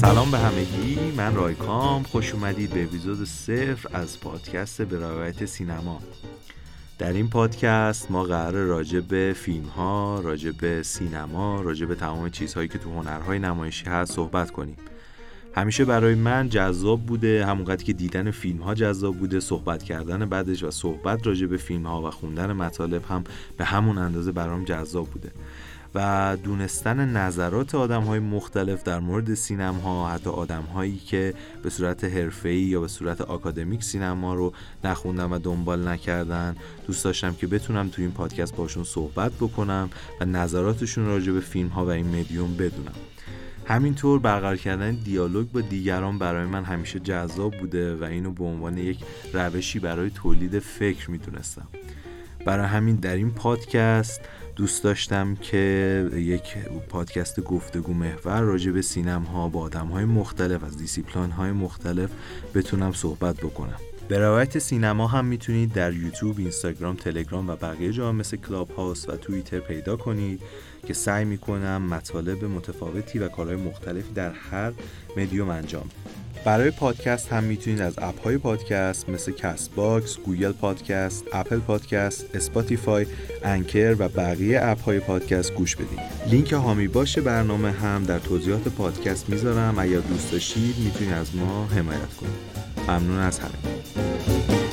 سلام به همگی، من رایکام. خوش اومدید به اپیزود صفر از پادکست به روایت سینما. در این پادکست ما قراره راجع به فیلم‌ها، راجع به سینما، راجع به تمام چیزهایی که تو هنرهای نمایشی هست صحبت کنیم. همیشه برای من جذاب بوده، همونقدر که دیدن فیلم‌ها جذاب بوده، صحبت کردن بعدش و صحبت راجع به فیلم‌ها و خوندن مطالب هم به همون اندازه برام جذاب بوده. و دونستن نظرات آدم‌های مختلف در مورد سینما، حتی آدم‌هایی که به صورت حرفه‌ای یا به صورت آکادمیک سینما رو نخوندن و دنبال نکردن، دوست داشتم که بتونم تو این پادکست باشون صحبت بکنم و نظراتشون راجع به فیلم‌ها و این مدیوم بدونم. همینطور برقرار کردن دیالوگ با دیگران برای من همیشه جذاب بوده و اینو به عنوان یک روشی برای تولید فکر می‌دونستم. برای همین در این پادکست دوست داشتم که یک پادکست گفتگو محور راجع به سینماها با آدم‌های مختلف از دیسیپلین‌های مختلف بتونم صحبت بکنم. به روایت سینما هم میتونید در یوتیوب، اینستاگرام، تلگرام و بقیه جاها مثل کلاب هاوس و توییتر پیدا کنید که سعی میکنم مطالب متفاوتی و کارهای مختلفی در هر مدیوم انجام. برای پادکست هم میتونید از اپ‌های پادکست مثل کست باکس، گوگل پادکست، اپل پادکست، اسپاتیفای، انکر و بقیه اپ‌های پادکست گوش بدید. لینک هامی باشه برنامه هم در توضیحات پادکست میذارم. اگر دوست داشتید میتونید از ما حمایت کنید. ممنون از همه.